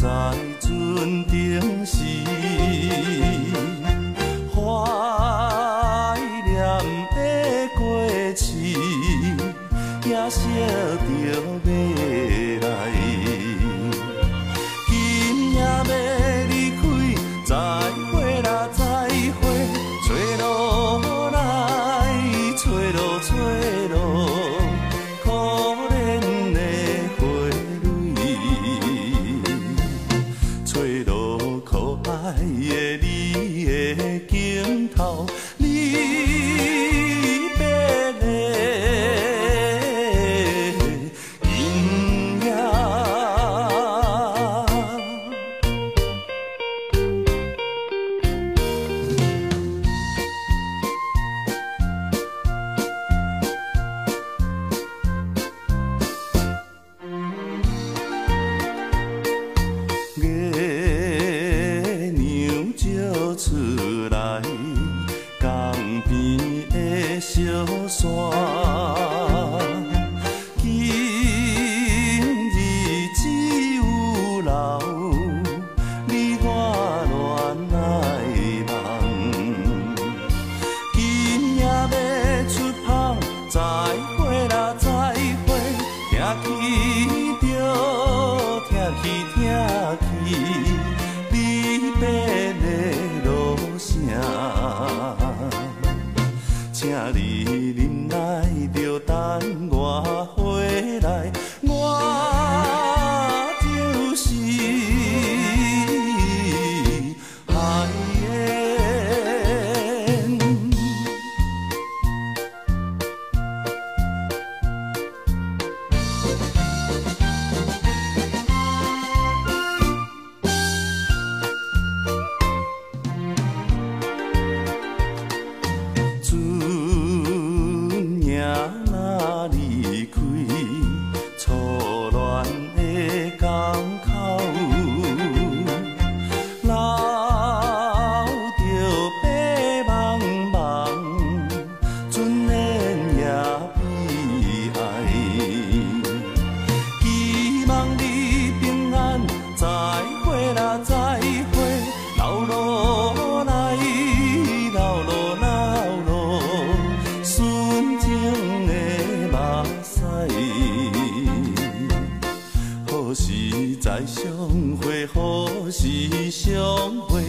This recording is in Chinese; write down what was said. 在船顶时，怀念的过去，也惜着未来。今夜要离开，再会啦，再会，吹落来，吹落，吹落。 何时再相会？何时相会？